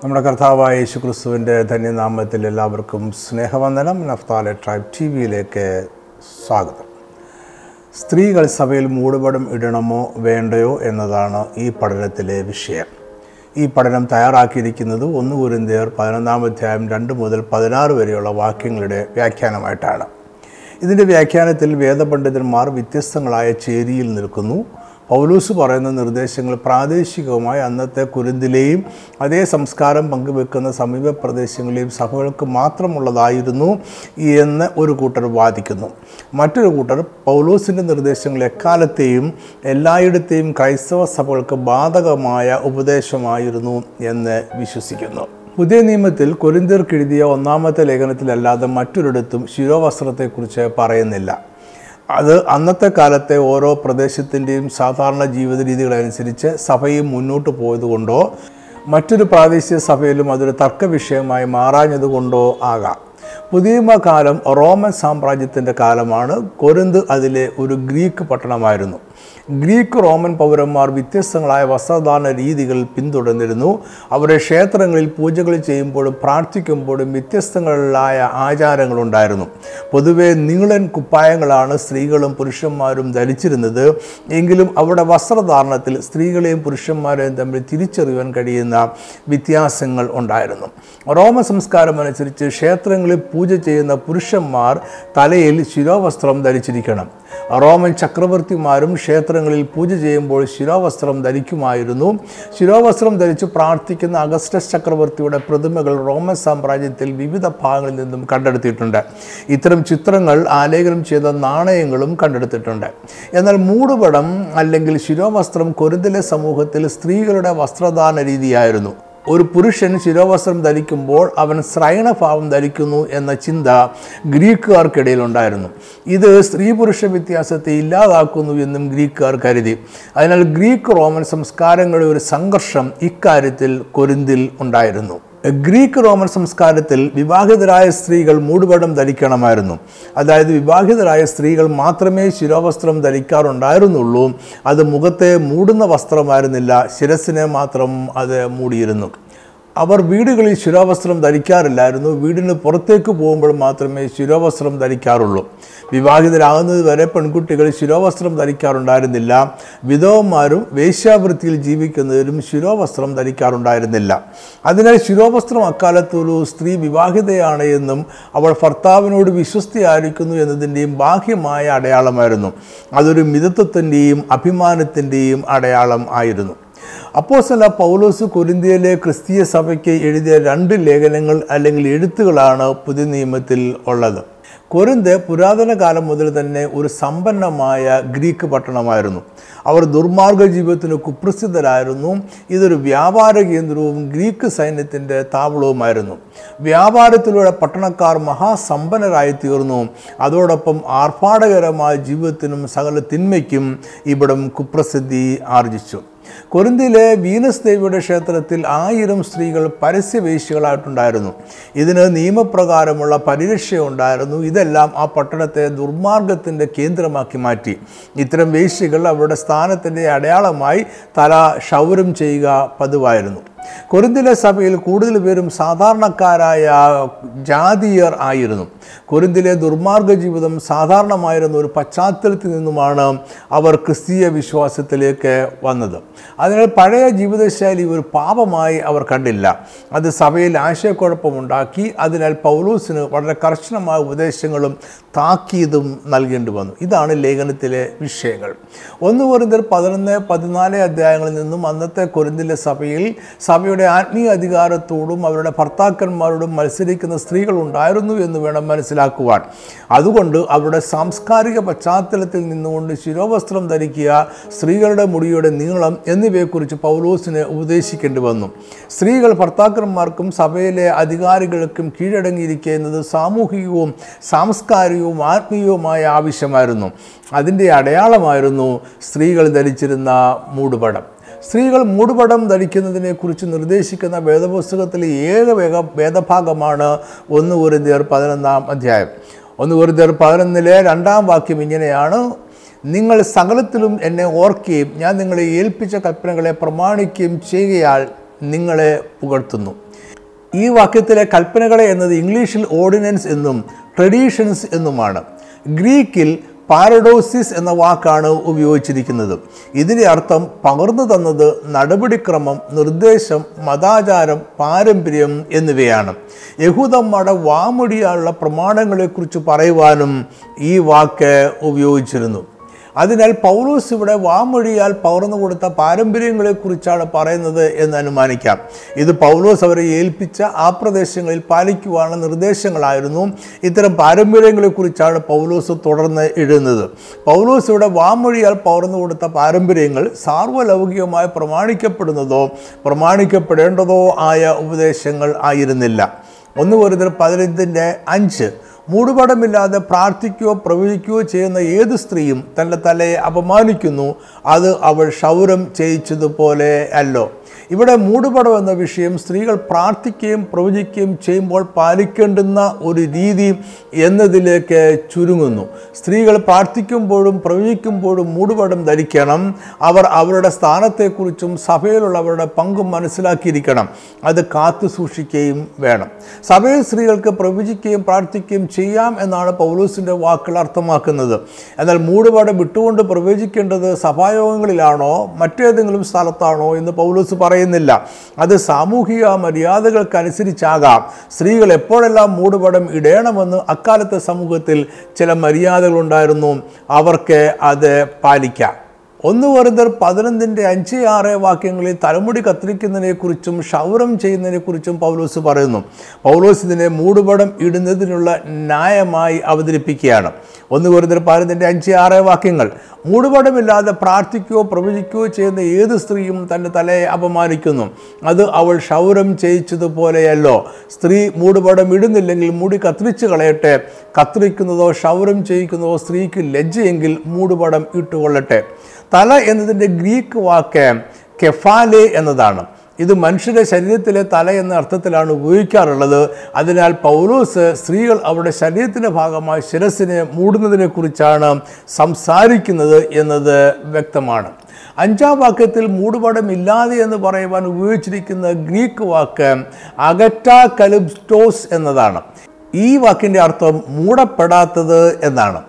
നമ്മുടെ കർത്താവായ യേശുക്രിസ്തുവിൻ്റെ ധന്യനാമത്തിൽ എല്ലാവർക്കും സ്നേഹവന്ദനം. നഫ്താലെ ട്രൈബ് ടി വിയിലേക്ക് സ്വാഗതം. സ്ത്രീകൾ സഭയിൽ മൂടുപടം ഇടണമോ വേണ്ടയോ എന്നതാണ് ഈ പഠനത്തിലെ വിഷയം. ഈ പഠനം തയ്യാറാക്കിയിരിക്കുന്നത് 1 കൊരിന്ത്യർ 11-ാം അധ്യായം 2 മുതൽ 16 വരെയുള്ള വാക്യങ്ങളുടെ വ്യാഖ്യാനമായിട്ടാണ്. ഇതിൻ്റെ വ്യാഖ്യാനത്തിൽ വേദപണ്ഡിതന്മാർ വ്യത്യസ്തങ്ങളായ ചേരിയിൽ നിൽക്കുന്നു. പൗലൂസ് പറയുന്ന നിർദ്ദേശങ്ങൾ പ്രാദേശികവുമായി അന്നത്തെ കൊരിന്തിലെയും അതേ സംസ്കാരം പങ്കുവെക്കുന്ന സമീപ പ്രദേശങ്ങളിലെയും സഭകൾക്ക് മാത്രമുള്ളതായിരുന്നു എന്ന് ഒരു കൂട്ടർ വാദിക്കുന്നു. മറ്റൊരു കൂട്ടർ പൗലൂസിൻ്റെ നിർദ്ദേശങ്ങൾ എക്കാലത്തെയും എല്ലായിടത്തെയും ക്രൈസ്തവ സഭകൾക്ക് ബാധകമായ ഉപദേശമായിരുന്നു എന്ന് വിശ്വസിക്കുന്നു. പുതിയ നിയമത്തിൽ കൊരിന്ത്യർക്കെഴുതിയ 1-ാമത്തെ ലേഖനത്തിലല്ലാതെ മറ്റൊരിടത്തും ശിരോവസ്ത്രത്തെക്കുറിച്ച് പറയുന്നില്ല. അത് അന്നത്തെ കാലത്തെ ഓരോ പ്രദേശത്തിൻ്റെയും സാധാരണ ജീവിത രീതികളനുസരിച്ച് സഭയും മുന്നോട്ട് പോയതുകൊണ്ടോ മറ്റൊരു പ്രാദേശിക സഭയിലും അതൊരു തർക്ക വിഷയമായി മാറാഞ്ഞതുകൊണ്ടോ ആകാം. പുതിയ കാലം റോമൻ സാമ്രാജ്യത്തിൻ്റെ കാലമാണ്. കൊരിന്ത് അതിലെ ഒരു ഗ്രീക്ക് പട്ടണമായിരുന്നു. ഗ്രീക്ക് റോമൻ പൗരന്മാർ വ്യത്യസ്തങ്ങളായ വസ്ത്രധാരണ രീതികൾ പിന്തുടർന്നിരുന്നു. അവരുടെ ക്ഷേത്രങ്ങളിൽ പൂജകൾ ചെയ്യുമ്പോഴും പ്രാർത്ഥിക്കുമ്പോഴും വ്യത്യസ്തങ്ങളായ ആചാരങ്ങളുണ്ടായിരുന്നു. പൊതുവെ നീളൻ കുപ്പായങ്ങളാണ് സ്ത്രീകളും പുരുഷന്മാരും ധരിച്ചിരുന്നത്. എങ്കിലും അവരുടെ വസ്ത്രധാരണത്തിൽ സ്ത്രീകളെയും പുരുഷന്മാരെയും തമ്മിൽ തിരിച്ചറിയാൻ കഴിയുന്ന വ്യത്യാസങ്ങൾ ഉണ്ടായിരുന്നു. റോമൻ സംസ്കാരം അനുസരിച്ച് ക്ഷേത്രങ്ങളിൽ പൂജ ചെയ്യുന്ന പുരുഷന്മാർ തലയിൽ ശിരോവസ്ത്രം ധരിച്ചിരിക്കണം. റോമൻ ചക്രവർത്തിമാരും ക്ഷേത്രങ്ങളിൽ പൂജ ചെയ്യുമ്പോൾ ശിരോവസ്ത്രം ധരിക്കുമായിരുന്നു. ശിരോവസ്ത്രം ധരിച്ച് പ്രാർത്ഥിക്കുന്ന അഗസ്റ്റസ് ചക്രവർത്തിയുടെ പ്രതിമകൾ റോമൻ സാമ്രാജ്യത്തിൽ വിവിധ ഭാഗങ്ങളിൽ നിന്നും കണ്ടെടുത്തിട്ടുണ്ട്. ഇത്തരം ചിത്രങ്ങൾ ആലേഖനം ചെയ്ത നാണയങ്ങളും കണ്ടെടുത്തിട്ടുണ്ട്. എന്നാൽ മൂടുപടം അല്ലെങ്കിൽ ശിരോവസ്ത്രം കൊരിന്തിലെ സമൂഹത്തിൽ സ്ത്രീകളുടെ വസ്ത്രധാരണ രീതിയായിരുന്നു. ഒരു പുരുഷൻ ശിരോവസ്ത്രം ധരിക്കുമ്പോൾ അവൻ ശ്രൈണഭാവം ധരിക്കുന്നു എന്ന ചിന്ത ഗ്രീക്കുകാർക്കിടയിലുണ്ടായിരുന്നു. ഇത് സ്ത്രീ പുരുഷ വ്യത്യാസത്തെ ഇല്ലാതാക്കുന്നു എന്നും ഗ്രീക്കുകാർ കരുതി. അതിനാൽ ഗ്രീക്ക് റോമൻ സംസ്കാരങ്ങളുടെ ഒരു സംഘർഷം ഇക്കാര്യത്തിൽ കൊരിന്തിൽ ഉണ്ടായിരുന്നു. ഗ്രീക്ക് റോമൻ സംസ്കാരത്തിൽ വിവാഹിതരായ സ്ത്രീകൾ മൂടുപടം ധരിക്കണമായിരുന്നു. അതായത് വിവാഹിതരായ സ്ത്രീകൾ മാത്രമേ ശിരോവസ്ത്രം ധരിക്കാറുണ്ടായിരുന്നുള്ളൂ. അത് മുഖത്തെ മൂടുന്ന വസ്ത്രമായിരുന്നില്ല, ശിരസിനെ മാത്രം അത് മൂടിയിരുന്നു. അവർ വീടുകളിൽ ശിരോവസ്ത്രം ധരിക്കാറില്ലായിരുന്നു. വീടിന് പുറത്തേക്ക് പോകുമ്പോൾ മാത്രമേ ശിരോവസ്ത്രം ധരിക്കാറുള്ളൂ. വിവാഹിതരാകുന്നത് വരെ പെൺകുട്ടികൾ ശിരോവസ്ത്രം ധരിക്കാറുണ്ടായിരുന്നില്ല. വിധവന്മാരും വേശ്യാവൃത്തിയിൽ ജീവിക്കുന്നവരും ശിരോവസ്ത്രം ധരിക്കാറുണ്ടായിരുന്നില്ല. അതിനാൽ ശിരോവസ്ത്രം അക്കാലത്തൊരു സ്ത്രീ വിവാഹിതയാണ് എന്നും അവൾ ഭർത്താവിനോട് വിശ്വസ്തയായിരിക്കുന്നു എന്നതിൻ്റെയും ബാഹ്യമായ അടയാളമായിരുന്നു. അതൊരു മിതത്വത്തിൻ്റെയും അഭിമാനത്തിൻ്റെയും അടയാളം ആയിരുന്നു. അപ്പോസ്തല പൗലോസ് കൊരിന്ത്യയിലെ ക്രിസ്തീയ സഭയ്ക്ക് എഴുതിയ 2 ലേഖനങ്ങൾ അല്ലെങ്കിൽ എഴുത്തുകളാണ് പുതിയ നിയമത്തിൽ ഉള്ളത്. കൊരിന്ത് പുരാതന കാലം മുതൽ തന്നെ ഒരു സമ്പന്നമായ ഗ്രീക്ക് പട്ടണമായിരുന്നു. അവർ ദുർമാർഗ ജീവിതത്തിന് കുപ്രസിദ്ധരായിരുന്നു. ഇതൊരു വ്യാപാര കേന്ദ്രവും ഗ്രീക്ക് സൈന്യത്തിൻ്റെ താവളവുമായിരുന്നു. വ്യാപാരത്തിലൂടെ പട്ടണക്കാർ മഹാസമ്പന്നരായി തീർന്നു. അതോടൊപ്പം ആർഭാടകരമായ ജീവിതത്തിനും സകല തിന്മയ്ക്കും ഇവിടം കുപ്രസിദ്ധി ആർജിച്ചു. കൊരിന്തിലെ വീനസ് ദേവിയുടെ ക്ഷേത്രത്തിൽ 1000 സ്ത്രീകൾ പരസ്യവേശികളായിട്ടുണ്ടായിരുന്നു. ഇതിന് നിയമപ്രകാരമുള്ള പരിരക്ഷയുണ്ടായിരുന്നു. ഇതെല്ലാം ആ പട്ടണത്തെ ദുർമാർഗത്തിൻ്റെ കേന്ദ്രമാക്കി മാറ്റി. ഇത്തരം വേശികൾ അവരുടെ സ്ഥാനത്തിൻ്റെ അടയാളമായി തല ക്ഷൗരം ചെയ്യുക പതിവായിരുന്നു. കൊരിന്തിലെ സഭയിൽ കൂടുതൽ പേരും സാധാരണക്കാരായ ജാതീയർ ആയിരുന്നു. കൊരിന്തിലെ ദുർമാർഗ ജീവിതം സാധാരണമായിരുന്ന ഒരു പശ്ചാത്തലത്തിൽ നിന്നുമാണ് അവർ ക്രിസ്തീയ വിശ്വാസത്തിലേക്ക് വന്നത്. അതിനാൽ പഴയ ജീവിതശൈലി ഒരു പാപമായി അവർ കണ്ടില്ല. അത് സഭയിൽ ആശയക്കുഴപ്പമുണ്ടാക്കി. അതിനാൽ പൗലൂസിന് വളരെ കർശനമായ ഉപദേശങ്ങളും താക്കീതും നൽകേണ്ടി വന്നു. ഇതാണ് ലേഖനത്തിലെ വിഷയങ്ങൾ. 1 കൊരിന്ത്യർ 11-14 അധ്യായങ്ങളിൽ നിന്നും അന്നത്തെ കൊരിന്തിലെ സഭയിൽ സഭയുടെ ആത്മീയ അധികാരത്തോടും അവരുടെ ഭർത്താക്കന്മാരോടും മത്സരിക്കുന്ന സ്ത്രീകൾ ഉണ്ടായിരുന്നു എന്ന് വേണം മനസ്സിലാക്കുവാൻ. അതുകൊണ്ട് അവരുടെ സാംസ്കാരിക പശ്ചാത്തലത്തിൽ നിന്നുകൊണ്ട് ശിരോവസ്ത്രം ധരിക്കുക, സ്ത്രീകളുടെ മുടിയുടെ നീളം എന്നിവയെക്കുറിച്ച് പൗലോസിനെ ഉപദേശിക്കേണ്ടി വന്നു. സ്ത്രീകൾ ഭർത്താക്കന്മാർക്കും സഭയിലെ അധികാരികൾക്കും കീഴടങ്ങിയിരിക്കുന്നത് സാമൂഹികവും സാംസ്കാരികവും ആത്മീയവുമായ ആവശ്യമായിരുന്നു. അതിൻ്റെ അടയാളമായിരുന്നു സ്ത്രീകൾ ധരിച്ചിരുന്ന മൂടുപടം. സ്ത്രീകൾ മൂടുപടം ധരിക്കുന്നതിനെക്കുറിച്ച് നിർദ്ദേശിക്കുന്ന വേദപുസ്തകത്തിലെ ഏക വേദഭാഗമാണ് 1 കൊരിന്ത്യർ 11-ാം അധ്യായം. 1 കൊരിന്ത്യർ 11-ലെ 2-ാം വാക്യം ഇങ്ങനെയാണ്: നിങ്ങൾ സകലത്തിലും എന്നെ ഓർക്കുകയും ഞാൻ നിങ്ങളെ ഏൽപ്പിച്ച കൽപ്പനകളെ പ്രമാണിക്കുകയും ചെയ്യയാൽ നിങ്ങളെ പുകഴ്ത്തുന്നു. ഈ വാക്യത്തിലെ കൽപ്പനകളെ എന്നത് ഇംഗ്ലീഷിൽ ഓർഡിനൻസ് എന്നും ട്രഡീഷൻസ് എന്നുമാണ്. ഗ്രീക്കിൽ പാരഡോസിസ് എന്ന വാക്കാണ് ഉപയോഗിച്ചിരിക്കുന്നത്. ഇതിൻ്റെ അർത്ഥം പകർന്നു തന്നത്, നടപടിക്രമം, നിർദ്ദേശം, മതാചാരം, പാരമ്പര്യം എന്നിവയാണ്. യഹൂദന്മാരുടെ വാമൊഴിയായുള്ള പ്രമാണങ്ങളെക്കുറിച്ച് പറയുവാനും ഈ വാക്ക് ഉപയോഗിച്ചിരുന്നു. അതിനാൽ പൗലോസ് ഇവിടെ വാമൊഴിയാൽ പകർന്നു കൊടുത്ത പാരമ്പര്യങ്ങളെക്കുറിച്ചാണ് പറയുന്നത് എന്ന് അനുമാനിക്കാം. ഇത് പൗലോസ് അവരെ ഏൽപ്പിച്ച ആ പ്രദേശങ്ങളിൽ പാലിക്കുവാനുള്ള നിർദ്ദേശങ്ങളായിരുന്നു. ഇത്തരം പാരമ്പര്യങ്ങളെക്കുറിച്ചാണ് പൗലോസ് തുടർന്ന് എഴുതുന്നത്. പൗലോസ് ഇവിടെ വാമൊഴിയാൽ പകർന്നു കൊടുത്ത പാരമ്പര്യങ്ങൾ സാർവലൗകികമായി പ്രമാണിക്കപ്പെടേണ്ടതോ ആയ ഉപദേശങ്ങൾ ആയിരുന്നില്ല. 1 Corinthiers 15:5 മൂടുപടമില്ലാതെ പ്രാർത്ഥിക്കുകയോ പ്രവചിക്കുകയോ ചെയ്യുന്ന ഏത് സ്ത്രീയും തൻ്റെ തലയെ അപമാനിക്കുന്നു, അത് അവൾ ക്ഷൗരം ചെയ്യിച്ചതുപോലെ അല്ലോ. ഇവിടെ മൂടുപടം എന്ന വിഷയം സ്ത്രീകൾ പ്രാർത്ഥിക്കുകയും പ്രവചിക്കുകയും ചെയ്യുമ്പോൾ പാലിക്കേണ്ടുന്ന ഒരു രീതി എന്നതിലേക്ക് ചുരുങ്ങുന്നു. സ്ത്രീകൾ പ്രാർത്ഥിക്കുമ്പോഴും പ്രവചിക്കുമ്പോഴും മൂടുപടം ധരിക്കണം. അവർ അവരുടെ സ്ഥാനത്തെക്കുറിച്ചും സഭയിലുള്ളവരുടെ പങ്കും മനസ്സിലാക്കിയിരിക്കണം. അത് കാത്തു സൂക്ഷിക്കുകയും വേണം. സഭയിൽ സ്ത്രീകൾക്ക് പ്രവചിക്കുകയും പ്രാർത്ഥിക്കുകയും ചെയ്യാം എന്നാണ് പൗലോസിൻ്റെ വാക്കുകൾ അർത്ഥമാക്കുന്നത്. എന്നാൽ മൂടുപടം വിട്ടുകൊണ്ട് പ്രവചിക്കേണ്ടത് സഭായോഗങ്ങളിലാണോ മറ്റേതെങ്കിലും സ്ഥലത്താണോ എന്ന് പൗലോസ് പറയുന്നില്ല. അത് സാമൂഹിക മര്യാദകൾക്കനുസരിച്ചാകാം. സ്ത്രീകൾ എപ്പോഴെല്ലാം മൂടുപടം ഇടേണമെന്ന് അക്കാലത്തെ സമൂഹത്തിൽ ചില മര്യാദകളുണ്ടായിരുന്നു. അവർക്ക് അത് പാലിക്കാം. 1 Corinthians 15:5-6 വാക്യങ്ങളിൽ തലമുടി കത്തിരിക്കുന്നതിനെക്കുറിച്ചും ക്ഷൗരം ചെയ്യുന്നതിനെക്കുറിച്ചും പൗലോസ് പറയുന്നു. പൗലോസ് ഇതിനെ മൂടുപടം ഇടുന്നതിനുള്ള ന്യായമായി അവതരിപ്പിക്കുകയാണ്. 1 Corinthians 15:5-6 വാക്യങ്ങൾ മൂടുപടമില്ലാതെ പ്രാർത്ഥിക്കുകയോ പ്രവചിക്കുകയോ ചെയ്യുന്ന ഏത് സ്ത്രീയും തൻ്റെ തലയെ അപമാനിക്കുന്നു, അത് അവൾ ക്ഷൗരം ചെയ്യിച്ചതുപോലെയല്ലോ. സ്ത്രീ മൂടുപടം ഇടുന്നില്ലെങ്കിൽ മുടി കത്തിരിച്ച് കളയട്ടെ. കത്തിരിക്കുന്നതോ ക്ഷൗരം ചെയ്യിക്കുന്നതോ സ്ത്രീക്ക് ലജ്ജയെങ്കിൽ മൂടുപടം ഇട്ടുകൊള്ളട്ടെ. തല എന്നതിൻ്റെ ഗ്രീക്ക് വാക്ക് കെഫാലെ എന്നതാണ്. ഇത് മനുഷ്യൻ്റെ ശരീരത്തിലെ തല എന്ന അർത്ഥത്തിലാണ് ഉപയോഗിക്കാറുള്ളത്. അതിനാൽ പൗലോസ് സ്ത്രീകൾ അവരുടെ ശരീരത്തിൻ്റെ ഭാഗമായി ശിരസ്സിനെ മൂടുന്നതിനെക്കുറിച്ചാണ് സംസാരിക്കുന്നത് എന്നത് വ്യക്തമാണ്. 5ാം വാക്യത്തിൽ മൂടുപടം ഇല്ലാതെ എന്ന് പറയുവാൻ ഉപയോഗിച്ചിരിക്കുന്ന ഗ്രീക്ക് വാക്ക് അഗറ്റാ കലിപ്റ്റോസ് എന്നതാണ്. ഈ വാക്കിൻ്റെ അർത്ഥം മൂടപ്പെടാത്തത് എന്നാണ്.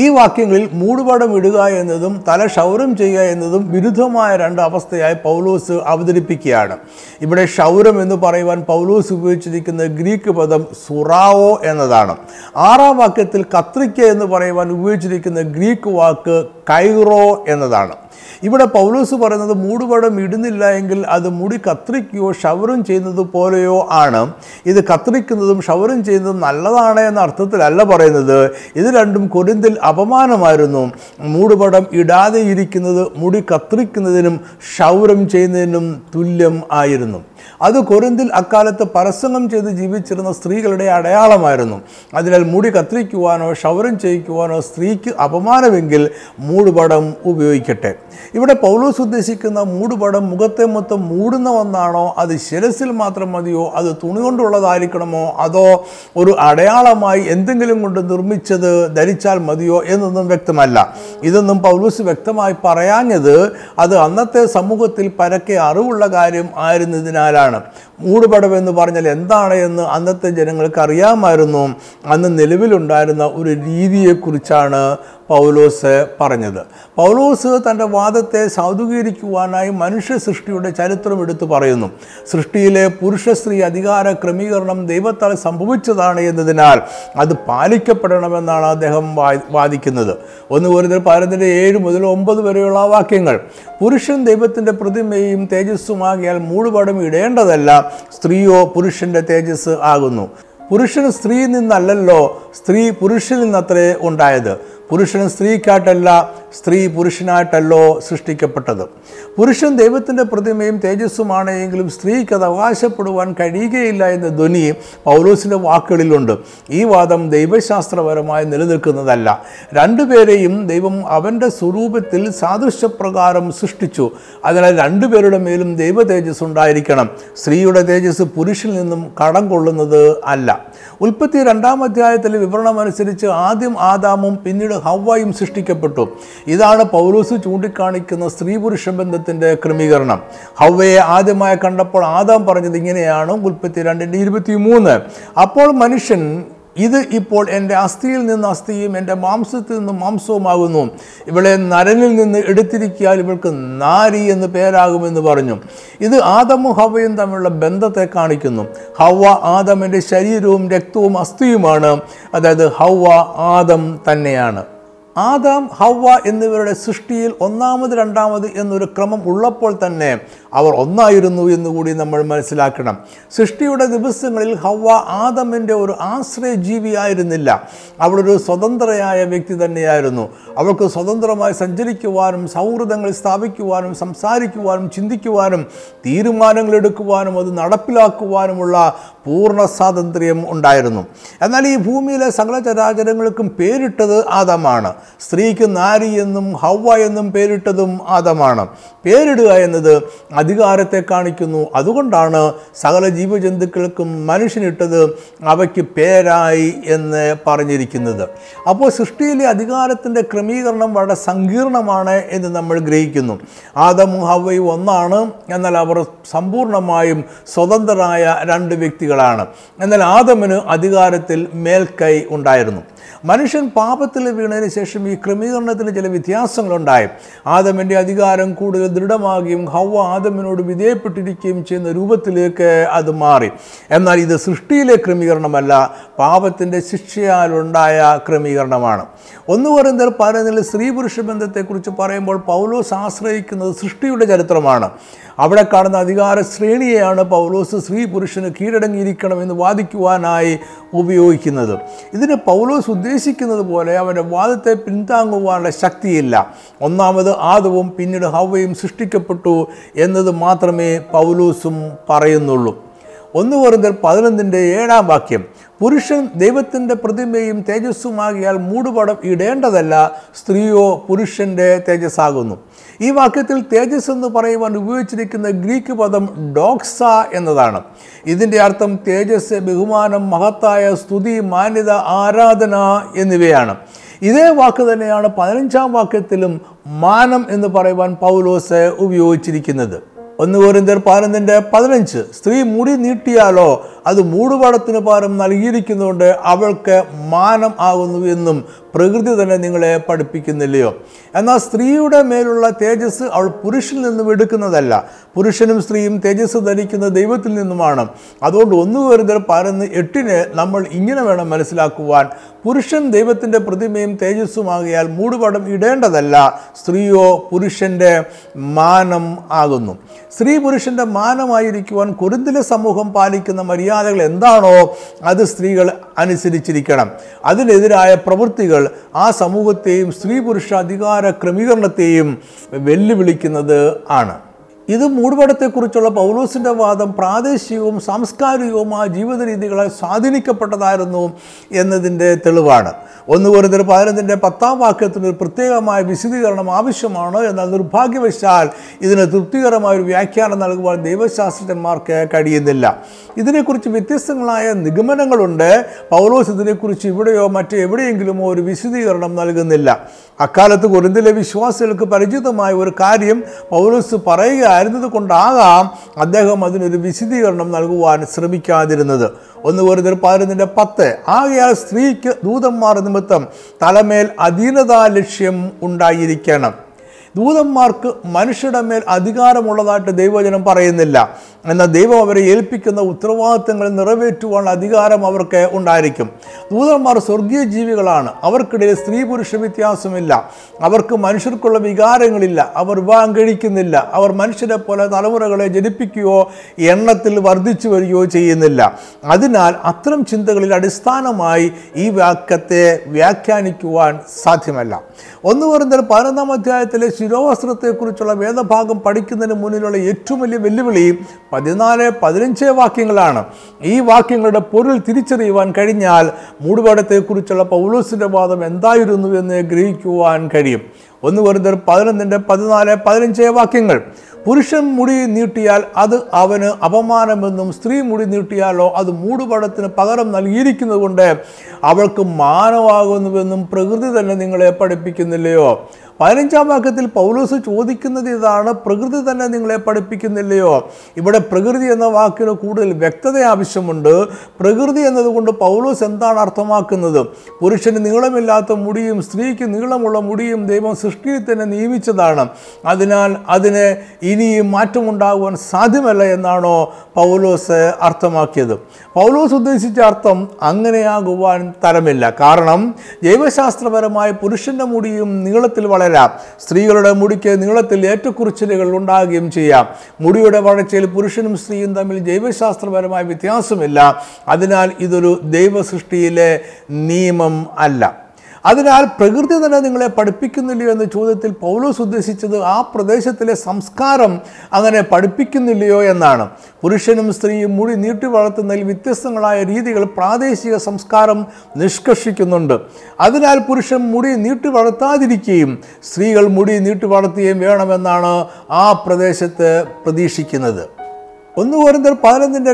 ഈ വാക്യങ്ങളിൽ മൂടുപടം ഇടുക എന്നതും തല ക്ഷൗരം ചെയ്യുക എന്നതും വിരുദ്ധമായ രണ്ട് അവസ്ഥയായി പൗലോസ് അവതരിപ്പിക്കുകയാണ്. ഇവിടെ ക്ഷൗരം എന്ന് പറയുവാൻ പൗലോസ് ഉപയോഗിച്ചിരിക്കുന്ന ഗ്രീക്ക് പദം സുറാവോ എന്നതാണ്. 6ാം വാക്യത്തിൽ കത്രിക്ക എന്ന് പറയുവാൻ ഉപയോഗിച്ചിരിക്കുന്ന ഗ്രീക്ക് വാക്ക് കൈറോ എന്നതാണ്. ഇവിടെ പൗലോസ് പറയുന്നത് മൂടുപടം ഇടുന്നില്ല എങ്കിൽ അത് മുടി കത്രിക്കുകയോ ക്ഷൗരം ചെയ്യുന്നത് പോലെയോ ആണ്. ഇത് കത്രിക്കുന്നതും ക്ഷൗരം ചെയ്യുന്നതും നല്ലതാണ് എന്ന അർത്ഥത്തിലല്ല പറയുന്നത്. ഇത് രണ്ടും കൊരിന്തിൽ അപമാനമായിരുന്നു. മൂടുപടം ഇടാതെ ഇരിക്കുന്നത് മുടി കത്രിക്കുന്നതിനും ക്ഷൗരം ചെയ്യുന്നതിനും തുല്യം ആയിരുന്നു. അത് കൊരിന്തിൽ അക്കാലത്ത് പരസംഗം ചെയ്ത് ജീവിച്ചിരുന്ന സ്ത്രീകളുടെ അടയാളമായിരുന്നു. അതിനാൽ മുടി കത്രിക്കുവാനോ ക്ഷൗരം ചെയ്യിക്കുവാനോ സ്ത്രീക്ക് അപമാനമെങ്കിൽ മൂടുപടം ഉപയോഗിക്കട്ടെ. ഇവിടെ പൗലോസ് ഉദ്ദേശിക്കുന്ന മൂടുപടം മുഖത്തെ മൊത്തം മൂടുന്ന ഒന്നാണോ, അത് ശിരസിൽ മാത്രം മതിയോ, അത് തുണി കൊണ്ടുള്ളതായിരിക്കണമോ, അതോ ഒരു അടയാളമായി എന്തെങ്കിലും കൊണ്ട് നിർമ്മിച്ചത് ധരിച്ചാൽ മതിയോ എന്നൊന്നും വ്യക്തമല്ല. ഇതൊന്നും പൗലോസ് വ്യക്തമായി പറയാഞ്ഞത് അത് അന്നത്തെ സമൂഹത്തിൽ പരക്കെ അറിവുള്ള കാര്യം ആയിരുന്നതിനാലാണ്. മൂടുപടം എന്ന് പറഞ്ഞാൽ എന്താണ് എന്ന് അന്നത്തെ ജനങ്ങൾക്ക് അറിയാമായിരുന്നു. അന്ന് നിലവിലുണ്ടായിരുന്ന ഒരു രീതിയെക്കുറിച്ചാണ് പൗലോസ് പറഞ്ഞത്. പൗലോസ് തൻ്റെ വാദത്തെ സാധൂകരിക്കുവാനായി മനുഷ്യ സൃഷ്ടിയുടെ ചരിത്രം എടുത്തു പറയുന്നു. സൃഷ്ടിയിലെ പുരുഷ സ്ത്രീ അധികാര ക്രമീകരണം ദൈവത്താൽ സംഭവിച്ചതാണ് എന്നതിനാൽ അത് പാലിക്കപ്പെടണമെന്നാണ് അദ്ദേഹം വാദിക്കുന്നത്. 1 Corinthians 15:7-9 വരെയുള്ള വാക്യങ്ങൾ പുരുഷൻ ദൈവത്തിൻ്റെ പ്രതിമയും തേജസ്സുമാകിയാൽ മൂടുപടം ഇടേണ്ടതല്ല, സ്ത്രീയോ പുരുഷൻ്റെ തേജസ് ആകുന്നു. പുരുഷൻ സ്ത്രീയിൽ നിന്നല്ലല്ലോ, സ്ത്രീ പുരുഷനിൽ നിന്നത്രേ ഉണ്ടായത്. പുരുഷൻ സ്ത്രീക്കായിട്ടല്ല, സ്ത്രീ പുരുഷനായിട്ടല്ലോ സൃഷ്ടിക്കപ്പെട്ടത്. പുരുഷൻ ദൈവത്തിൻ്റെ പ്രതിമയും തേജസ്സുമാണ് എങ്കിലും സ്ത്രീക്ക് അത് അവകാശപ്പെടുവാൻ കഴിയുകയില്ല എന്ന ധ്വനി പൗലോസിൻ്റെ വാക്കുകളിലുണ്ട്. ഈ വാദം ദൈവശാസ്ത്രപരമായി നിലനിൽക്കുന്നതല്ല. രണ്ടുപേരെയും ദൈവം അവൻ്റെ സ്വരൂപത്തിൽ സാദൃശ്യപ്രകാരം സൃഷ്ടിച്ചു. അതിനാൽ രണ്ടുപേരുടെ മേലും ദൈവ തേജസ് ഉണ്ടായിരിക്കണം. സ്ത്രീയുടെ തേജസ് പുരുഷനിൽ നിന്നും കടം കൊള്ളുന്നത് അല്ല. ഉൽപ്പത്തി 2ാം അധ്യായത്തിലെ വിവരണം അനുസരിച്ച് ആദ്യം ആദാമും പിന്നീട് ഹവ്വായും സൃഷ്ടിക്കപ്പെട്ടു. ഇതാണ് പൗലോസ് ചൂണ്ടിക്കാണിക്കുന്ന സ്ത്രീ പുരുഷ ബന്ധത്തിൻ്റെ ക്രമീകരണം. ഹവ്വയെ ആദ്യമായി കണ്ടപ്പോൾ ആദാം പറഞ്ഞത് ഇങ്ങനെയാണ്, ഉൽപ്പത്തി 2:23. അപ്പോൾ മനുഷ്യൻ, ഇത് ഇപ്പോൾ എൻ്റെ അസ്ഥിയിൽ നിന്ന് അസ്ഥിയും എൻ്റെ മാംസത്തിൽ നിന്ന് മാംസവുമാകുന്നു, ഇവളെ നരനിൽ നിന്ന് എടുത്തിരിക്കിയാൽ ഇവൾക്ക് നാരി എന്ന് പേരാകുമെന്ന് പറഞ്ഞു. ഇത് ആദമും ഹവ്വയും തമ്മിലുള്ള ബന്ധത്തെ കാണിക്കുന്നു. ഹവ്വ ആദമിൻ്റെ ശരീരവും രക്തവും അസ്ഥിയുമാണ്. അതായത് ഹവ്വ ആദം തന്നെയാണ്. ആദാം ഹവ്വ എന്നിവരുടെ സൃഷ്ടിയിൽ ഒന്നാമത് രണ്ടാമത് എന്നൊരു ക്രമം ഉള്ളപ്പോൾ തന്നെ അവർ ഒന്നായിരുന്നു എന്നുകൂടി നമ്മൾ മനസ്സിലാക്കണം. സൃഷ്ടിയുടെ ദിവസങ്ങളിൽ ഹവ്വ ആദമിൻ്റെ ഒരു ആശ്രയ ജീവിയായിരുന്നില്ല. അവളൊരു സ്വതന്ത്രയായ വ്യക്തി തന്നെയായിരുന്നു. അവൾക്ക് സ്വതന്ത്രമായി സഞ്ചരിക്കുവാനും സൗഹൃദങ്ങൾ സ്ഥാപിക്കുവാനും സംസാരിക്കുവാനും ചിന്തിക്കുവാനും തീരുമാനങ്ങൾ എടുക്കുവാനും അത് നടപ്പിലാക്കുവാനുമുള്ള പൂർണ്ണ സ്വാതന്ത്ര്യം ഉണ്ടായിരുന്നു. എന്നാൽ ഈ ഭൂമിയിലെ സകല ചരാചരങ്ങൾക്കും പേരിട്ടത് ആദമാണ്. സ്ത്രീക്ക് നാരി എന്നും ഹവ്വ എന്നും പേരിട്ടതും ആദമാണ്. പേരിടുക എന്നത് അധികാരത്തെ കാണിക്കുന്നു. അതുകൊണ്ടാണ് സകല ജീവജന്തുക്കൾക്കും മനുഷ്യനിട്ടത് അവയ്ക്ക് പേരായി എന്ന് പറഞ്ഞിരിക്കുന്നത്. അപ്പോൾ സൃഷ്ടിയിലെ അധികാരത്തിൻ്റെ ക്രമീകരണം വളരെ സങ്കീർണമാണ് എന്ന് നമ്മൾ ഗ്രഹിക്കുന്നു. ആദമും ഹവ്വയും ഒന്നാണ്, എന്നാൽ അവർ സമ്പൂർണമായും സ്വതന്ത്രരായ രണ്ട് വ്യക്തികളാണ്. എന്നാൽ ആദമിന് അധികാരത്തിൽ മേൽക്കൈ ഉണ്ടായിരുന്നു. മനുഷ്യൻ പാപത്തിൽ വീണതിന് ശേഷം ഈ ക്രമീകരണത്തിന് ചില വ്യത്യാസങ്ങളുണ്ടായി. ആദമിൻ്റെ അധികാരം കൂടുതൽ ദൃഢമാകുകയും ഹവ്വ ആദമിനോട് വിധേയപ്പെട്ടിരിക്കുകയും ചെയ്യുന്ന രൂപത്തിലേക്ക് അത് മാറി. എന്നാൽ ഇത് സൃഷ്ടിയിലെ ക്രമീകരണമല്ല, പാപത്തിൻ്റെ ശിക്ഷയാലുണ്ടായ ക്രമീകരണമാണ്. 1 Corinthier 11 സ്ത്രീ പുരുഷ ബന്ധത്തെക്കുറിച്ച് പറയുമ്പോൾ പൗലോസ് ആശ്രയിക്കുന്നത് സൃഷ്ടിയുടെ ചരിത്രമാണ്. അവിടെ കാണുന്ന അധികാര ശ്രേണിയെയാണ് പൗലോസ് സ്ത്രീ പുരുഷന് കീഴടങ്ങിയിരിക്കണമെന്ന് വാദിക്കുവാനായി ഉപയോഗിക്കുന്നത്. ഇതിന് പൗലോസ് ഉദ്ദേശിക്കുന്നത് പോലെ അവൻ്റെ വാദത്തെ പിന്താങ്ങുവാനുള്ള ശക്തിയില്ല. ഒന്നാമത് ആദവും പിന്നീട് ഹവ്വയും സൃഷ്ടിക്കപ്പെട്ടു എന്നത് മാത്രമേ പൗലോസും പറയുന്നുള്ളൂ. 1 Corinthier 11:7 പുരുഷൻ ദൈവത്തിൻ്റെ പ്രതിമയും തേജസ്സുമാകിയാൽ മൂടുപടം ഇടേണ്ടതല്ല, സ്ത്രീയോ പുരുഷൻ്റെ തേജസ്സാകുന്നു. ഈ വാക്യത്തിൽ തേജസ് എന്ന് പറയുവാൻ ഉപയോഗിച്ചിരിക്കുന്ന ഗ്രീക്ക് പദം ഡോക്സ എന്നതാണ്. ഇതിൻ്റെ അർത്ഥം തേജസ്, ബഹുമാനം, മഹത്തായ, സ്തുതി, മാന്യത, ആരാധന എന്നിവയാണ്. ഇതേ വാക്ക് തന്നെയാണ് 15 മാനം എന്ന് പറയുവാൻ പൗലോസ് ഉപയോഗിച്ചിരിക്കുന്നത്. 1 Corinthier 11:15 സ്ത്രീ മുടി നീട്ടിയാലോ അത് മൂടുപടത്തിന് പകരം നൽകിയിരിക്കുന്നതുകൊണ്ട് അവൾക്ക് മാനം ആകുന്നു എന്നും പ്രകൃതി തന്നെ നിങ്ങളെ പഠിപ്പിക്കുന്നില്ലയോ. എന്നാൽ സ്ത്രീയുടെ മേലുള്ള തേജസ് അവൾ പുരുഷനിൽ നിന്നും എടുക്കുന്നതല്ല, പുരുഷനും സ്ത്രീയും തേജസ് ധരിക്കുന്ന ദൈവത്തിൽ നിന്നുമാണ്. അതുകൊണ്ട് 1 Corinthier 18 നമ്മൾ ഇങ്ങനെ വേണം മനസ്സിലാക്കുവാൻ, പുരുഷൻ ദൈവത്തിൻ്റെ പ്രതിമയും തേജസ്സുമാകിയാൽ മൂടുപടം ഇടേണ്ടതല്ല, സ്ത്രീയോ പുരുഷൻ്റെ മാനം ആകുന്നു. സ്ത്രീ പുരുഷൻ്റെ മാനമായിരിക്കുവാൻ കൊരിന്തിലെ സമൂഹം പാലിക്കുന്ന മര്യാദകൾ എന്താണോ അത് സ്ത്രീകൾ അനുസരിച്ചിരിക്കണം. അതിനെതിരായ പ്രവൃത്തികൾ ആ സമൂഹത്തെയും സ്ത്രീ പുരുഷ അധികാര ക്രമീകരണത്തെയും വെല്ലുവിളിക്കുന്നത് ആണ്. ഇത് മൂടുപടത്തെക്കുറിച്ചുള്ള പൗലോസിൻ്റെ വാദം പ്രാദേശികവും സാംസ്കാരികവുമായ ജീവിത രീതികളാൽ സ്വാധീനിക്കപ്പെട്ടതായിരുന്നു എന്നതിൻ്റെ തെളിവാണ്. 1 Corinthier 11:10 ഒരു പ്രത്യേകമായ വിശദീകരണം ആവശ്യമാണ്. എന്നാൽ നിർഭാഗ്യവശാൽ ഇതിന് തൃപ്തികരമായ ഒരു വ്യാഖ്യാനം നൽകുവാൻ ദൈവശാസ്ത്രജ്ഞന്മാർക്ക് കഴിയുന്നില്ല. ഇതിനെക്കുറിച്ച് വ്യത്യസ്തങ്ങളായ നിഗമനങ്ങളുണ്ട്. പൗലോസ് ഇതിനെക്കുറിച്ച് ഇവിടെയോ മറ്റെവിടെയെങ്കിലുമോ ഒരു വിശദീകരണം നൽകുന്നില്ല. അക്കാലത്ത് കൊരിന്തിലെ വിശ്വാസികൾക്ക് പരിചിതമായ ഒരു കാര്യം പൗലോസ് പറയുക ാകാം അദ്ദേഹം അതിനൊരു വിശദീകരണം നൽകുവാൻ ശ്രമിക്കാതിരുന്നത്. 1 Corinthier 11:10 ആകയാൽ സ്ത്രീക്ക് ദൂതന്മാർ നിമിത്തം തലമേൽ അധീനതാ ലക്ഷ്യം ഉണ്ടായിരിക്കണം. ദൂതന്മാർക്ക് മനുഷ്യരുടെ മേൽ അധികാരമുള്ളതായിട്ട് ദൈവവചനം പറയുന്നില്ല. എന്നാൽ ദൈവം അവരെ ഏൽപ്പിക്കുന്ന ഉത്തരവാദിത്തങ്ങൾ നിറവേറ്റുവാനുള്ള അധികാരം അവർക്ക് ഉണ്ടായിരിക്കും. ദൂതന്മാർ സ്വർഗീയ ജീവികളാണ്. അവർക്കിടയിൽ സ്ത്രീ പുരുഷ വ്യത്യാസമില്ല. അവർക്ക് മനുഷ്യർക്കുള്ള വികാരങ്ങളില്ല. അവർ വിവാഹം കഴിക്കുന്നില്ല. അവർ മനുഷ്യരെ പോലെ തലമുറകളെ ജനിപ്പിക്കുകയോ എണ്ണത്തിൽ വർദ്ധിച്ചു വരികയോ ചെയ്യുന്നില്ല. അതിനാൽ അത്തരം ചിന്തകളിൽ അടിസ്ഥാനമായി ഈ വാക്യത്തെ വ്യാഖ്യാനിക്കുവാൻ സാധ്യമല്ല. 1 Corinthier 11 അധ്യായത്തിലെ ശിരോവസ്ത്രത്തെക്കുറിച്ചുള്ള വേദഭാഗം പഠിക്കുന്നതിന് മുന്നിലുള്ള ഏറ്റവും വലിയ വെല്ലുവിളി 14-15 വാക്യങ്ങളാണ്. ഈ വാക്യങ്ങളുടെ പൊരുൾ തിരിച്ചറിയുവാൻ കഴിഞ്ഞാൽ മൂടുപടത്തെക്കുറിച്ചുള്ള പൗലോസിൻ്റെ വാദം എന്തായിരുന്നു എന്ന് ഗ്രഹിക്കുവാൻ കഴിയും. 1 Corinthians 11:14-15 വാക്യങ്ങൾ: പുരുഷൻ മുടി നീട്ടിയാൽ അത് അവന് അപമാനമെന്നും സ്ത്രീ മുടി നീട്ടിയാലോ അത് മൂടുപടത്തിന് പകരം നൽകിയിരിക്കുന്നത് കൊണ്ട് അവൾക്ക് മാനമാകുന്നുവെന്നും പ്രകൃതി തന്നെ നിങ്ങളെ പഠിപ്പിക്കുന്നില്ലയോ? 15-ാം വാക്യത്തിൽ പൗലോസ് ചോദിക്കുന്നത് ഇതാണ്: പ്രകൃതി തന്നെ നിങ്ങളെ പഠിപ്പിക്കുന്നില്ലയോ? ഇവിടെ പ്രകൃതി എന്ന വാക്കിന് കൂടുതൽ വ്യക്തത ആവശ്യമുണ്ട്. പ്രകൃതി എന്നതുകൊണ്ട് പൗലോസ് എന്താണ് അർത്ഥമാക്കുന്നത്? പുരുഷന് നീളമില്ലാത്ത മുടിയും സ്ത്രീക്ക് നീളമുള്ള മുടിയും ദൈവം സൃഷ്ടിയിൽ തന്നെ നിയമിച്ചതാണ്. അതിനാൽ അതിന് ഇനിയും മാറ്റമുണ്ടാകുവാൻ സാധ്യമല്ല എന്നാണോ പൗലോസ് അർത്ഥമാക്കിയത്? പൗലോസ് ഉദ്ദേശിച്ച അർത്ഥം അങ്ങനെയാകുവാൻ തരമില്ല. കാരണം ജൈവശാസ്ത്രപരമായി പുരുഷൻ്റെ മുടിയും നീളത്തിൽ വളരാം, സ്ത്രീകളുടെ മുടിക്ക് നീളത്തിൽ ഏറ്റക്കുറിച്ചിലുകൾ ഉണ്ടാകുകയും ചെയ്യാം. മുടിയുടെ വളർച്ചയിൽ പുരുഷനും സ്ത്രീയും തമ്മിൽ ജൈവശാസ്ത്രപരമായ വ്യത്യാസമില്ല. അതിനാൽ ഇതൊരു ദൈവസൃഷ്ടിയിലെ നിയമം അല്ല. അതിനാൽ പ്രകൃതി തന്നെ നിങ്ങളെ പഠിപ്പിക്കുന്നില്ലയോ എന്ന ചോദ്യത്തിൽ പൗലോസ് ഉദ്ദേശിച്ചത് ആ പ്രദേശത്തിലെ സംസ്കാരം അങ്ങനെ പഠിപ്പിക്കുന്നില്ലയോ എന്നാണ്. പുരുഷനും സ്ത്രീയും മുടി നീട്ടി വളർത്തുന്നതിൽ വ്യത്യസ്തങ്ങളായ രീതികൾ പ്രാദേശിക സംസ്കാരം നിഷ്കർഷിക്കുന്നുണ്ട്. അതിനാൽ പുരുഷൻ മുടി നീട്ടി വളർത്താതിരിക്കുകയും സ്ത്രീകൾ മുടി നീട്ടി വളർത്തുകയും വേണമെന്നാണ് ആ പ്രദേശത്ത് പ്രതീക്ഷിക്കുന്നത്. 1 Corinthians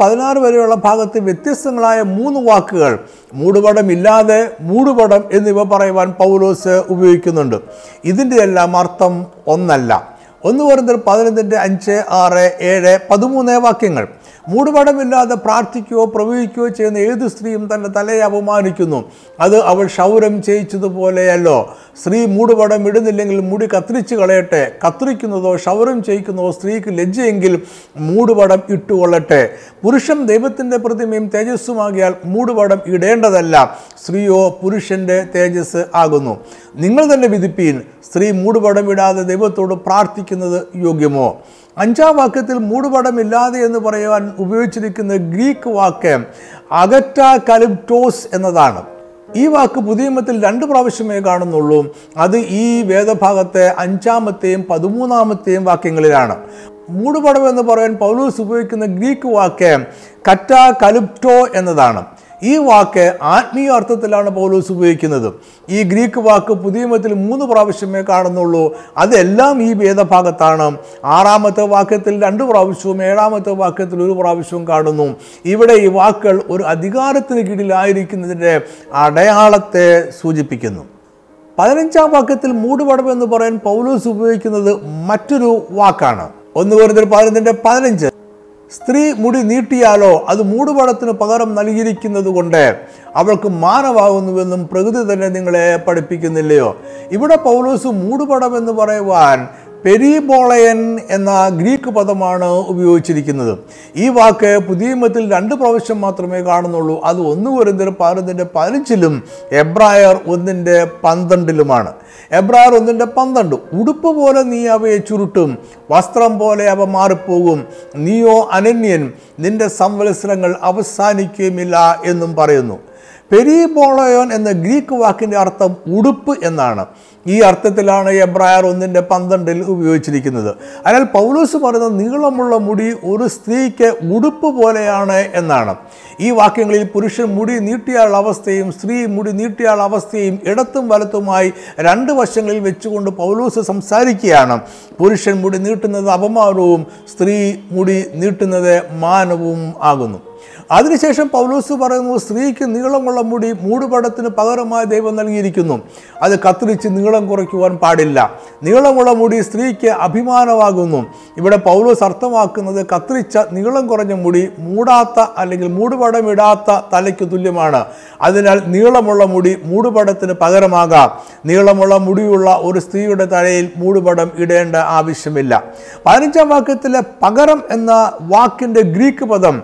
11:2-16 ഭാഗത്ത് വ്യത്യസ്തങ്ങളായ 3 വാക്കുകൾ മൂടുപടം, ഇല്ലാതെ മൂടുപടം എന്നിവ പറയുവാൻ പൗലോസ് ഉപയോഗിക്കുന്നുണ്ട്. ഇതിൻ്റെ എല്ലാം അർത്ഥം ഒന്നല്ല. 1 Corinthians 15:5-7-13 വാക്യങ്ങൾ: മൂടുപടമില്ലാതെ പ്രാർത്ഥിക്കുകയോ പ്രവചിക്കുകയോ ചെയ്യുന്ന ഏത് സ്ത്രീയും തൻ്റെ തലയെ അപമാനിക്കുന്നു, അത് അവൾ ക്ഷൗരം ചെയ്യിച്ചതുപോലെയല്ലോ. സ്ത്രീ മൂടുപടം ഇടുന്നില്ലെങ്കിൽ മുടി കത്തിരിച്ച് കളയട്ടെ. കത്തിരിക്കുന്നതോ ക്ഷൗരം ചെയ്യിക്കുന്നതോ സ്ത്രീക്ക് ലജ്ജയെങ്കിൽ മൂടുപടം ഇട്ടുകൊള്ളട്ടെ. പുരുഷൻ ദൈവത്തിൻ്റെ പ്രതിമയും തേജസ്സുമാകിയാൽ മൂടുപടം ഇടേണ്ടതല്ല. സ്ത്രീയോ പുരുഷൻ്റെ തേജസ് ആകുന്നു. നിങ്ങൾ തന്നെ വിധിപ്പീൻ, സ്ത്രീ മൂടുപടം ഇടാതെ ദൈവത്തോട് പ്രാർത്ഥിക്കുന്നത് യോഗ്യമോ? 5-ാം വാക്യത്തിൽ മൂടുപടമില്ലാതെ എന്ന് പറയുവാൻ ഉപയോഗിച്ചിരിക്കുന്ന ഗ്രീക്ക് വാക്ക് അഗറ്റാകലിപ്റ്റോസ് എന്നതാണ്. ഈ വാക്ക് പുതിയ നിയമത്തിൽ 2 പ്രാവശ്യമേ കാണുന്നുള്ളൂ. അത് ഈ വേദഭാഗത്തെ 5-ാമത്തെയും 13-ാമത്തെയും വാക്യങ്ങളിലാണ്. മൂടുപടം എന്ന് പറയാൻ പൗലോസ് ഉപയോഗിക്കുന്ന ഗ്രീക്ക് വാക്ക് കറ്റാകലിപ്റ്റോ എന്നതാണ്. ഈ വാക്ക് ആത്മീയ അർത്ഥത്തിലാണ് പൗലോസ് ഉപയോഗിക്കുന്നത്. ഈ ഗ്രീക്ക് വാക്ക് പുതിയ നിയമത്തിൽ 3 പ്രാവശ്യമേ കാണുന്നുള്ളൂ. അതെല്ലാം ഈ വേദഭാഗത്താണ്. 6-ാമത്തെ വാക്യത്തിൽ 2 പ്രാവശ്യവും 7-ാമത്തെ വാക്യത്തിൽ 1 പ്രാവശ്യവും കാണുന്നു. ഇവിടെ ഈ വാക്കുകൾ ഒരു അധികാരത്തിന് കീഴിലായിരിക്കുന്നതിൻ്റെ അടയാളത്തെ സൂചിപ്പിക്കുന്നു. 15-ാം വാക്യത്തിൽ മൂടുപടം എന്ന് പറയാൻ പൗലോസ് ഉപയോഗിക്കുന്നത് മറ്റൊരു വാക്കാണ്. 1 Corinthians 15:15: സ്ത്രീ മുടി നീട്ടിയാലോ അത് മൂടുപടത്തിന് പകരം നൽകിയിരിക്കുന്നത് കൊണ്ട് അവൾക്ക് മാനമാകുന്നുവെന്നും പ്രകൃതി തന്നെ നിങ്ങളെ പഠിപ്പിക്കുന്നില്ലയോ? ഇവിടെ പൗലോസ് മൂടുപടം എന്ന് പറയുവാൻ പെരിബോളയൻ എന്ന ഗ്രീക്ക് പദമാണ് ഉപയോഗിച്ചിരിക്കുന്നത്. ഈ വാക്ക് പുതിയ നിയമത്തിൽ 2 പ്രാവശ്യം മാത്രമേ കാണുന്നുള്ളൂ. അത് 1 Corinthians 15:15-ലും Hebrewers 1:12-ലുമാണ്. Hebrewers 1:12: ഉടുപ്പ് പോലെ നീ അവയെ ചുരുട്ടും, വസ്ത്രം പോലെ അവ മാറിപ്പോകും, നീയോ അനന്യൻ, നിന്റെ സംവത്സരങ്ങൾ അവസാനിക്കുകയുമില്ല എന്നും പറയുന്നു. പെരിബോളയോൻ എന്ന ഗ്രീക്ക് വാക്കിൻ്റെ അർത്ഥം ഉടുപ്പ് എന്നാണ്. ഈ അർത്ഥത്തിലാണ് Hebrewers 1:12 ഉപയോഗിച്ചിരിക്കുന്നത്. അതിനാൽ പൗലോസ് പറയുന്ന നീളമുള്ള മുടി ഒരു സ്ത്രീക്ക് ഉടുപ്പ് പോലെയാണ് എന്നാണ്. ഈ വാക്യങ്ങളിൽ പുരുഷൻ മുടി നീട്ടിയാൽ അവസ്ഥയും സ്ത്രീ മുടി നീട്ടിയാൽ അവസ്ഥയും ഇടത്തും വലത്തുമായി 2 വശങ്ങളിൽ വെച്ചുകൊണ്ട് പൗലോസ് സംസാരിക്കുകയാണ്. പുരുഷൻ മുടി നീട്ടുന്നത് അപമാനവും സ്ത്രീ മുടി നീട്ടുന്നത് മാനവും ആകുന്നു. അതിനുശേഷം പൗലോസ് പറയുന്നു, സ്ത്രീക്ക് നീളമുള്ള മുടി മൂടുപടത്തിന് പകരമായി ദൈവം നൽകിയിരിക്കുന്നു, അത് കത്തിരിച്ച് നീളം കുറയ്ക്കുവാൻ പാടില്ല. നീളമുള്ള മുടി സ്ത്രീക്ക് അഭിമാനമാകുന്നു. ഇവിടെ പൗലോസ് അർത്ഥമാക്കുന്നത് കത്തിരിച്ച നീളം കുറഞ്ഞ മുടി മൂടാത്ത അല്ലെങ്കിൽ മൂടുപടമിടാത്ത തലയ്ക്ക് തുല്യമാണ്. അതിനാൽ നീളമുള്ള മുടി മൂടുപടത്തിന് പകരമാകാം. നീളമുള്ള മുടിയുള്ള ഒരു സ്ത്രീയുടെ തലയിൽ മൂടുപടം ഇടേണ്ട ആവശ്യമില്ല. 15-ാം വാക്യത്തിലെ പകരം എന്ന വാക്കിൻ്റെ ഗ്രീക്ക് പദം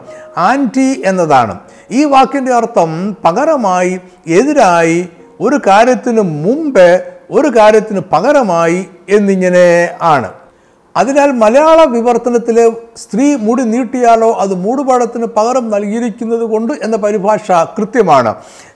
ആൻറ്റി എന്നതാണ്. ഈ വാക്കിൻ്റെ അർത്ഥം പകരമായി, എതിരായി, ഒരു കാര്യത്തിന് മുമ്പ്, ഒരു കാര്യത്തിന് പകരമായി എന്നിങ്ങനെ ആണ്. അതിനാൽ മലയാള വിവർത്തനത്തിലെ സ്ത്രീ മുടി നീട്ടിയാലോ അത് മൂടുപടത്തിന് പകരം നൽകിയിരിക്കുന്നത് കൊണ്ട് എന്ന പരിഭാഷ കൃത്യമാണ്.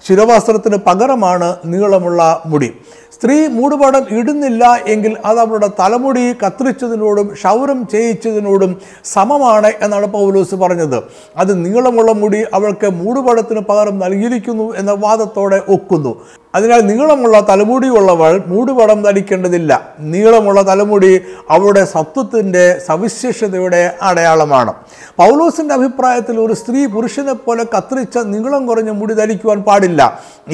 ശിരവസ്ത്രത്തിന് പകരമാണ് നീളമുള്ള മുടി. സ്ത്രീ മൂടുപടം ഇടുന്നില്ല എങ്കിൽ അത് അവരുടെ തലമുടി കത്തിരിച്ചതിനോടും ക്ഷൗരം ചെയ്യിച്ചതിനോടും സമമാണ് എന്നാണ് പൗലോസ് പറഞ്ഞത്. അത് നീളമുള്ള മുടി അവൾക്ക് മൂടുപടത്തിന് പകരം നൽകിയിരിക്കുന്നു എന്ന വാദത്തോടെ ഒക്കുന്നു. അതിനാൽ നീളമുള്ള തലമുടിയുള്ളവൾ മൂടുപടം ധരിക്കേണ്ടതില്ല. നീളമുള്ള തലമുടി അവളുടെ സത്വത്തിൻ്റെ സവിശേഷതയുടെ അടയാളമാണ്. പൗലോസിൻ്റെ അഭിപ്രായത്തിൽ ഒരു സ്ത്രീ പുരുഷനെ പോലെ കത്രിച്ച നീളം കുറഞ്ഞ മുടി ധരിക്കുവാൻ പാടില്ല.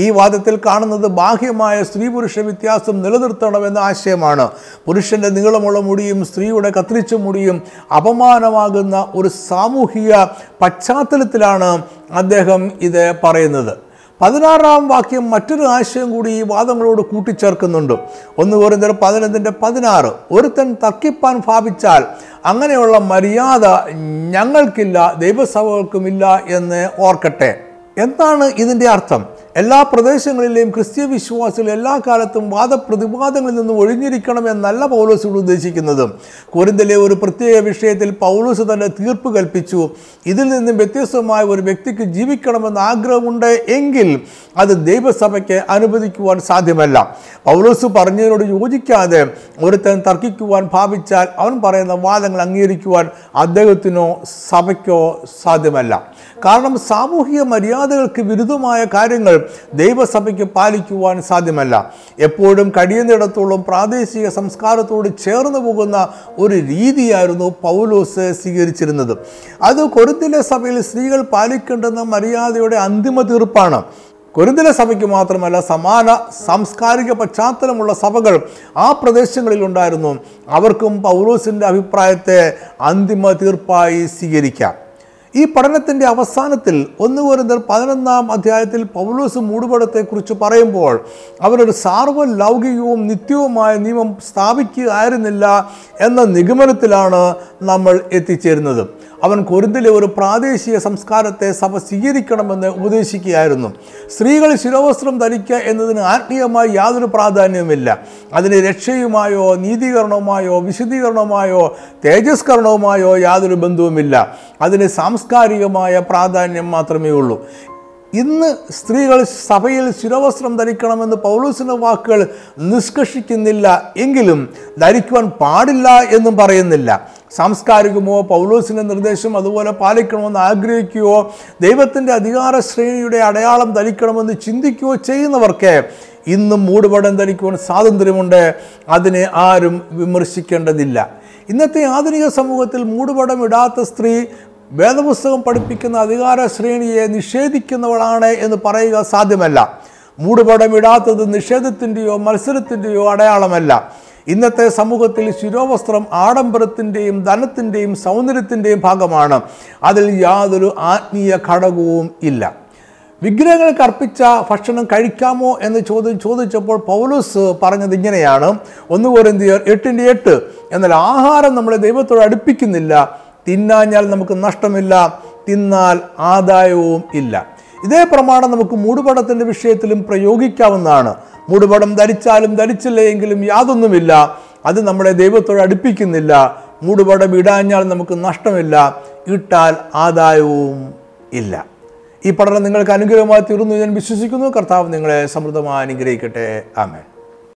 ഈ വാദത്തിൽ കാണുന്നത് ബാഹ്യമായ സ്ത്രീ പുരുഷ വ്യത്യാസം നിലനിർത്തണമെന്ന ആശയമാണ്. പുരുഷൻ്റെ നീളമുള്ള മുടിയും സ്ത്രീയുടെ കത്രിച്ച മുടിയും അപമാനമാകുന്ന ഒരു സാമൂഹിക പശ്ചാത്തലത്തിലാണ് അദ്ദേഹം ഇത് പറയുന്നത്. 16-ാം വാക്യം മറ്റൊരു ആശയം കൂടി ഈ വാദങ്ങളോട് കൂട്ടിച്ചേർക്കുന്നുണ്ട്. 1 കൊരിന്ത്യർ 11:16 ഒരുത്തൻ തർക്കിപ്പാൻ ഭാവിച്ചാൽ അങ്ങനെയുള്ള മര്യാദ ഞങ്ങൾക്കില്ല, ദൈവസഭകൾക്കുമില്ല എന്ന് ഓർക്കട്ടെ. എന്താണ് ഇതിൻ്റെ അർത്ഥം? എല്ലാ പ്രദേശങ്ങളിലെയും ക്രിസ്തീയ വിശ്വാസികൾ എല്ലാ കാലത്തും വാദപ്രതിവാദങ്ങളിൽ നിന്നും ഒഴിഞ്ഞിരിക്കണമെന്നല്ല പൗലോസിനോട് ഉദ്ദേശിക്കുന്നത്. കൊരിന്തിലെ ഒരു പ്രത്യേക വിഷയത്തിൽ പൗലോസ് തൻ്റെ തീർപ്പ് കൽപ്പിച്ചു. ഇതിൽ നിന്നും വ്യത്യസ്തമായ ഒരു വ്യക്തിക്ക് ജീവിക്കണമെന്ന് ആഗ്രഹമുണ്ട് എങ്കിൽ അത് ദൈവസഭയ്ക്ക് അനുവദിക്കുവാൻ സാധ്യമല്ല. പൗലോസ് പറഞ്ഞതിനോട് യോജിക്കാതെ ഒരുത്തൻ തർക്കിക്കുവാൻ ഭാവിച്ചാൽ അവൻ പറയുന്ന വാദങ്ങൾ അംഗീകരിക്കുവാൻ അദ്ദേഹത്തിനോ സഭയ്ക്കോ സാധ്യമല്ല. കാരണം സാമൂഹിക മര്യാദകൾക്ക് വിരുദ്ധമായ കാര്യങ്ങൾ ദൈവസഭയ്ക്ക് പാലിക്കുവാൻ സാധ്യമല്ല. എപ്പോഴും കഴിയുന്നിടത്തോളം പ്രാദേശിക സംസ്കാരത്തോട് ചേർന്ന് പോകുന്ന ഒരു രീതിയായിരുന്നു പൗലോസ് സ്വീകരിച്ചിരുന്നത്. അത് കൊരിന്തിലെ സഭയിൽ സ്ത്രീകൾ പാലിക്കേണ്ടെന്ന മര്യാദയുടെ അന്തിമ തീർപ്പാണ്. കൊരിന്തിലെ സഭയ്ക്ക് മാത്രമല്ല, സമാന സാംസ്കാരിക പശ്ചാത്തലമുള്ള സഭകൾ ആ പ്രദേശങ്ങളിലുണ്ടായിരുന്നു. അവർക്കും പൗലോസിൻ്റെ അഭിപ്രായത്തെ അന്തിമ തീർപ്പായി സ്വീകരിക്കാം. ഈ പഠനത്തിൻ്റെ അവസാനത്തിൽ 1 കൊരിന്ത്യർ 11-ാം അധ്യായത്തിൽ പൗലോസ് മൂടുപടത്തെക്കുറിച്ച് പറയുമ്പോൾ അവരൊരു സാർവലൗകികവും നിത്യവുമായ നിയമം സ്ഥാപിക്കുകയായിരുന്നില്ല എന്ന നിഗമനത്തിലാണ് നമ്മൾ എത്തിച്ചേരുന്നത്. അവൻ കൊരിന്തിലെ ഒരു പ്രാദേശിക സംസ്കാരത്തെ സഭ സ്വീകരിക്കണമെന്ന് ഉപദേശിക്കുകയായിരുന്നു. സ്ത്രീകൾ ശിരോവസ്ത്രം ധരിക്കുക എന്നതിന് ആത്മീയമായി യാതൊരു പ്രാധാന്യവുമില്ല. അതിന് രക്ഷയുമായോ നീതീകരണവുമായോ വിശദീകരണവുമായോ തേജസ്കരണവുമായോ യാതൊരു ബന്ധവുമില്ല. അതിന് സാംസ്കാരികമായ പ്രാധാന്യം മാത്രമേ ഉള്ളൂ. ഇന്ന് സ്ത്രീകൾ സഭയിൽ ശിരോവസ്ത്രം ധരിക്കണമെന്ന് പൗലോസിൻ്റെ വാക്കുകൾ നിഷ്കർഷിക്കുന്നില്ല എങ്കിലും ധരിക്കുവാൻ പാടില്ല എന്നും പറയുന്നില്ല. സാംസ്കാരികമോ പൗലോസിൻ്റെ നിർദ്ദേശം അതുപോലെ പാലിക്കണമെന്ന് ആഗ്രഹിക്കുകയോ ദൈവത്തിൻ്റെ അധികാര ശ്രേണിയുടെ അടയാളം ധരിക്കണമെന്ന് ചിന്തിക്കുകയോ ചെയ്യുന്നവർക്ക് ഇന്നും മൂടുപടം ധരിക്കുവാൻ സ്വാതന്ത്ര്യമുണ്ട്. അതിനെ ആരും വിമർശിക്കേണ്ടതില്ല. ഇന്നത്തെ ആധുനിക സമൂഹത്തിൽ മൂടുപടം ഇടാത്ത സ്ത്രീ വേദപുസ്തകം പഠിപ്പിക്കുന്ന അധികാര ശ്രേണിയെ നിഷേധിക്കുന്നവളാണ് എന്ന് പറയുക സാധ്യമല്ല. മൂടുപടം ഇടാത്തത് നിഷേധത്തിൻ്റെയോ മത്സരത്തിൻ്റെയോ അടയാളമല്ല. ഇന്നത്തെ സമൂഹത്തിൽ ശിരോവസ്ത്രം ആഡംബരത്തിൻ്റെയും ധനത്തിൻ്റെയും സൗന്ദര്യത്തിൻ്റെയും ഭാഗമാണ്. അതിൽ യാതൊരു ആത്മീയ ഘടകവും ഇല്ല. വിഗ്രഹങ്ങൾക്ക് അർപ്പിച്ച ഭക്ഷണം കഴിക്കാമോ എന്ന് ചോദിച്ചപ്പോൾ പൗലോസ് പറഞ്ഞത് ഇങ്ങനെയാണ്. 1 കൊരിന്ത്യർ 8:8 എന്നാൽ ആഹാരം നമ്മളെ ദൈവത്തോട് അടുപ്പിക്കുന്നില്ല, തിന്നാഞ്ഞാൽ നമുക്ക് നഷ്ടമില്ല, തിന്നാൽ ആദായവും ഇല്ല. ഇതേ പ്രമാണം നമുക്ക് മൂടുപടത്തിൻ്റെ വിഷയത്തിലും പ്രയോഗിക്കാവുന്നതാണ്. മൂടുപടം ധരിച്ചാലും ധരിച്ചില്ലെങ്കിലും യാതൊന്നുമില്ല, അത് നമ്മളെ ദൈവത്തോട് അടുപ്പിക്കുന്നില്ല. മൂടുപടം ഇടാഞ്ഞാൽ നമുക്ക് നഷ്ടമില്ല, ഇട്ടാൽ ആദായവും ഇല്ല. ഈ പഠനം നിങ്ങൾക്ക് അനുഗ്രഹമായി തീർന്നു ഞാൻ വിശ്വസിക്കുന്നു. കർത്താവ് നിങ്ങളെ സമൃദ്ധമായി അനുഗ്രഹിക്കട്ടെ. ആമേൻ.